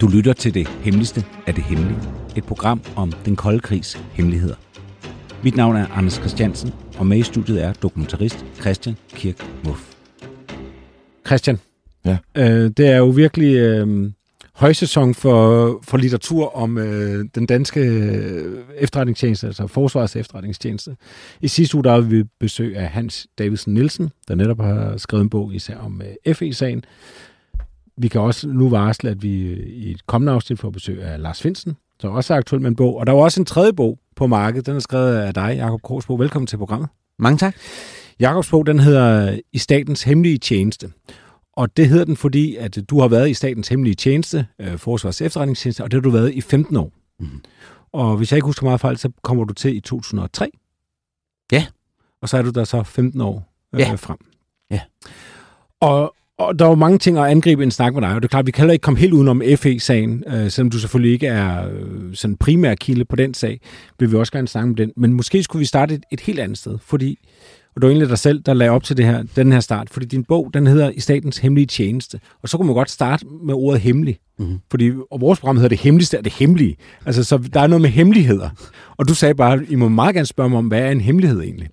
Du lytter til Det Hemmeligste af det Hemmelige, et program om den kolde krigs hemmeligheder. Mit navn er Anders Christiansen, og med i studiet er dokumentarist Christian Kirk-Muff. Christian, ja. Det er jo virkelig højsæson for litteratur om den danske efterretningstjeneste, altså Forsvarets Efterretningstjeneste. I sidste uge havde vi besøg af Hans Davidsen Nielsen, der netop har skrevet en bog især om FE-sagen. Vi kan også nu varsle, at vi i et kommende afsnit får besøg af Lars Findsen, som også er aktuel med en bog. Og der var også en tredje bog på markedet. Den er skrevet af dig, Jacob Kaarsbo. Velkommen til programmet. Mange tak. Jacobs bog, den hedder I statens hemmelige tjeneste. Og det hedder den, fordi at du har været i statens hemmelige tjeneste, Forsvarets Efterretningstjeneste, og det har du været i 15 år. Mm. Og hvis jeg ikke husker meget fejl, så kommer du til i 2003. Ja. Og så er du der så 15 år frem. Ja. Og der er jo mange ting at angribe i en snak med dig, og det er klart, vi kan heller ikke komme helt udenom FE-sagen, selvom du selvfølgelig ikke er sådan primær kilde på den sag, vil vi også gerne snakke om den. Men måske skulle vi starte et helt andet sted, fordi, og det var egentlig dig selv, der lagde op til det her, den her start, fordi din bog, den hedder I statens hemmelige tjeneste, og så kunne man godt starte med ordet hemmelig, fordi, og vores program hedder Det Hemmeligste af det Hemmelige, altså så der er noget med hemmeligheder, og du sagde bare, I må meget gerne spørge mig om, hvad er en hemmelighed egentlig?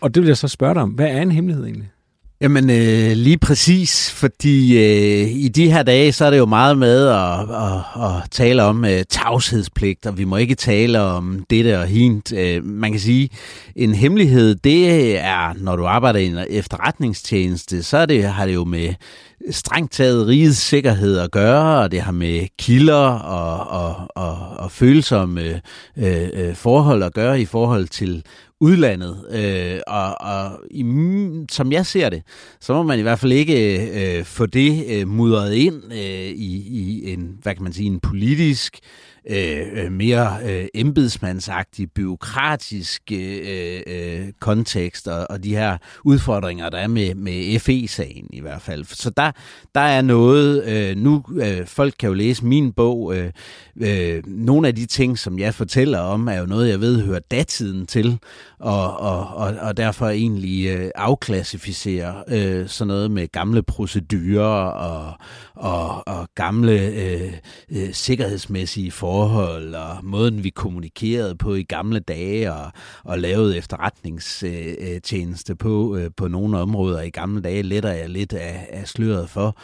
Og det vil jeg så spørge dig om, hvad er en hemmelighed egentlig? Jamen lige præcis, fordi i de her dage, så er det jo meget med at tale om tavshedspligt, og vi må ikke tale om dette og hint. Man kan sige, en hemmelighed, det er, når du arbejder i en efterretningstjeneste, så har det jo med strengt taget rigets sikkerhed at gøre, og det har med kilder og følsomme forhold at gøre i forhold til udlandet, som jeg ser det, så må man i hvert fald ikke få det mudret ind i en, hvad kan man sige, en politisk mere embedsmandsagtig, bureaukratisk kontekst, og de her udfordringer, der er med FE-sagen i hvert fald. Så der er noget, folk kan jo læse min bog, nogle af de ting, som jeg fortæller om, er jo noget, jeg ved hører datiden til, og derfor egentlig afklassificerer sådan noget med gamle procedurer og gamle sikkerhedsmæssige forhold og måden, vi kommunikerede på i gamle dage og lavede efterretningstjeneste på nogle områder i gamle dage, letter jeg lidt af sløret for.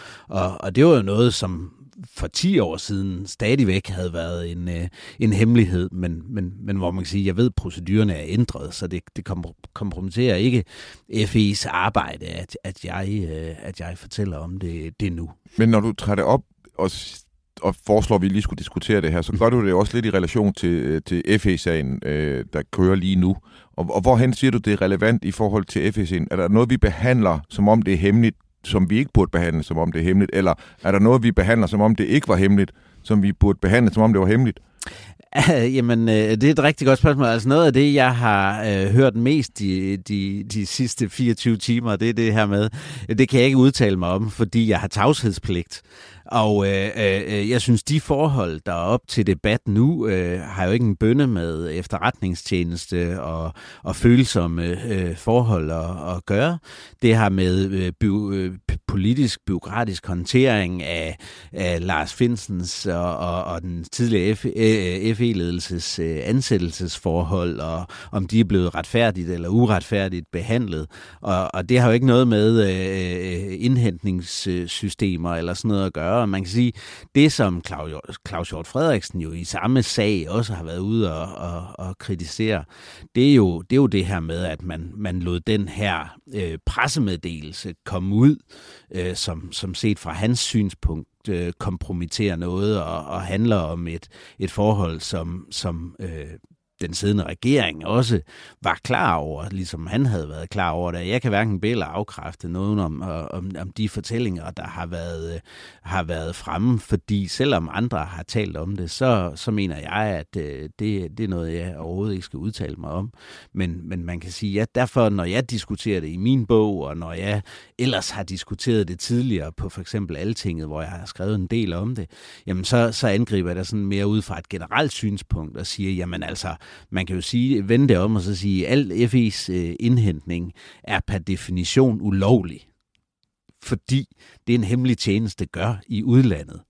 Og det var jo noget, som for 10 år siden stadigvæk havde været en hemmelighed, men hvor man kan sige, jeg ved, at procedurerne er ændret, så det kompromitterer ikke FE's arbejde, at jeg fortæller om det nu. Men når du træder det op og foreslår, at vi lige skulle diskutere det her, så gør du det også lidt i relation til FE-sagen, der kører lige nu. Og hvorhen siger du, det er relevant i forhold til FE-sagen? Er der noget, vi behandler, som om det er hemmeligt, som vi ikke burde behandle, som om det er hemmeligt? Eller er der noget, vi behandler, som om det ikke var hemmeligt, som vi burde behandle, som om det var hemmeligt? Jamen, det er et rigtig godt spørgsmål. Altså noget af det, jeg har hørt mest de sidste 24 timer, det er det her med, det kan jeg ikke udtale mig om, fordi jeg har tavshedspligt. Og jeg synes, de forhold, der er op til debat nu, har jo ikke en bønne med efterretningstjeneste og følsomme forhold at gøre. Det har med politisk-bureaukratisk håndtering af Lars Findsens og den tidligere FE-ledelses ansættelsesforhold, og om de er blevet retfærdigt eller uretfærdigt behandlet. Og det har jo ikke noget med indhentningssystemer eller sådan noget at gøre. Og man kan sige, det som Claus Hjort Frederiksen jo i samme sag også har været ude og kritisere, det er jo det her med, at man lod den her pressemeddelelse komme ud, som set fra hans synspunkt kompromitterer noget og handler om et forhold, som den siddende regering også var klar over, ligesom han havde været klar over det. Jeg kan hverken bede eller afkræfte noget om de fortællinger, der har været fremme, fordi selvom andre har talt om det, så mener jeg, at det er noget, jeg overhovedet ikke skal udtale mig om. Men man kan sige, ja, derfor, når jeg diskuterer det i min bog, og når jeg ellers har diskuteret det tidligere på for eksempel Altinget, hvor jeg har skrevet en del om det, jamen så angriber jeg det sådan mere ud fra et generelt synspunkt og siger, jamen altså, man kan jo sige, vende det om og så sige, at al FE's indhentning er per definition ulovlig, fordi det en hemmelig tjeneste gør i udlandet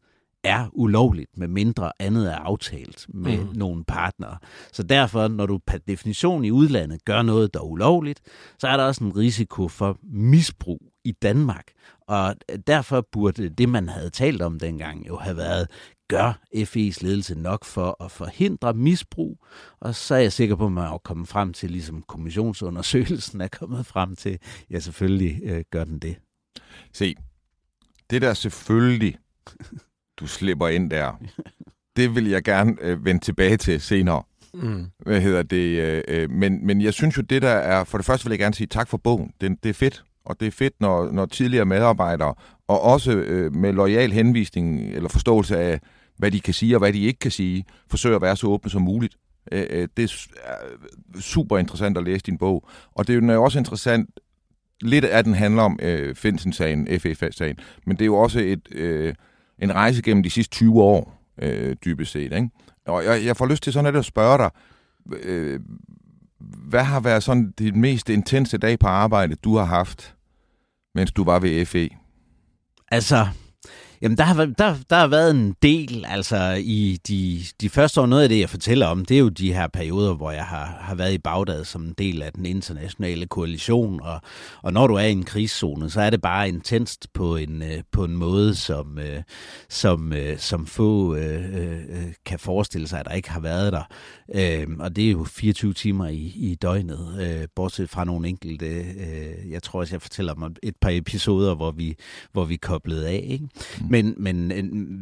er ulovligt, med mindre andet er aftalt med nogle partnere. Så derfor, når du per definition i udlandet gør noget, der er ulovligt, så er der også en risiko for misbrug i Danmark. Og derfor burde det, man havde talt om dengang, jo have været, gør FE's ledelse nok for at forhindre misbrug? Og så er jeg sikker på, at man er kommet frem til, ligesom kommissionsundersøgelsen er kommet frem til, ja, selvfølgelig gør den det. Se, det der selvfølgelig, du slipper ind der, det vil jeg gerne vende tilbage til senere. Hvad hedder det? Men jeg synes jo, det der er, for det første vil jeg gerne sige tak for bogen. Det er fedt. Og det er fedt, når tidligere medarbejdere, og også med loyal henvisning eller forståelse af, hvad de kan sige og hvad de ikke kan sige, forsøger at være så åbne som muligt. Det er super interessant at læse din bog. Og det er jo også interessant, lidt af den handler om Findsen-sagen, FE-sagen, men det er jo også en rejse gennem de sidste 20 år, dybest set. Ikke? Og jeg får lyst til sådan at spørge dig, hvad har været sådan det mest intense dag på arbejde, du har haft, mens du var ved FE? Altså, jamen der har været en del, altså i de første år, noget af det, jeg fortæller om, det er jo de her perioder, hvor jeg har været i Bagdad som en del af den internationale koalition, og når du er i en krigszone, så er det bare intenst på en måde, som få kan forestille sig, at der ikke har været der. Og det er jo 24 timer i døgnet, bortset fra nogle enkelte, jeg tror også, jeg fortæller om et par episoder, hvor vi koblede af, ikke? Men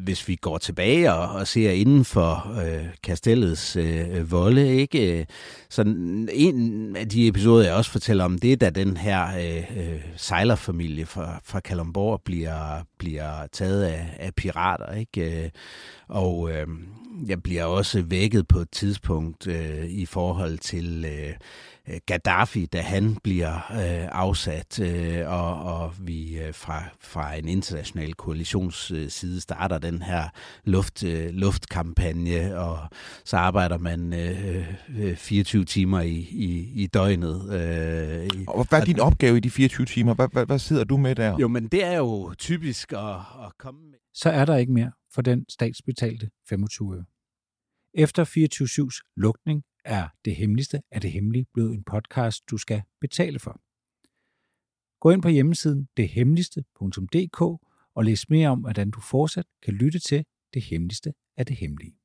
hvis vi går tilbage og ser inden for kastellets volde, ikke, så en af de episoder, jeg også fortæller om, det er, da den her sejlerfamilie fra Kalundborg bliver taget af pirater, ikke? Og jeg bliver også vækket på et tidspunkt i forhold til Gaddafi, da han bliver afsat, og vi fra en international koalitionsside starter den her luftkampagne, og så arbejder man 24 timer i døgnet. Og hvad er din opgave i de 24 timer? Hvad sidder du med der? Jo, men det er jo typisk at komme med. Så er der ikke mere for den statsbetalte 25 øre. Efter 24/7's lukning er Det Hemmeligste af Det Hemmelige blevet en podcast, du skal betale for. Gå ind på hjemmesiden dethemmeligste.dk og læs mere om, hvordan du fortsat kan lytte til Det Hemmeligste af Det Hemmelige.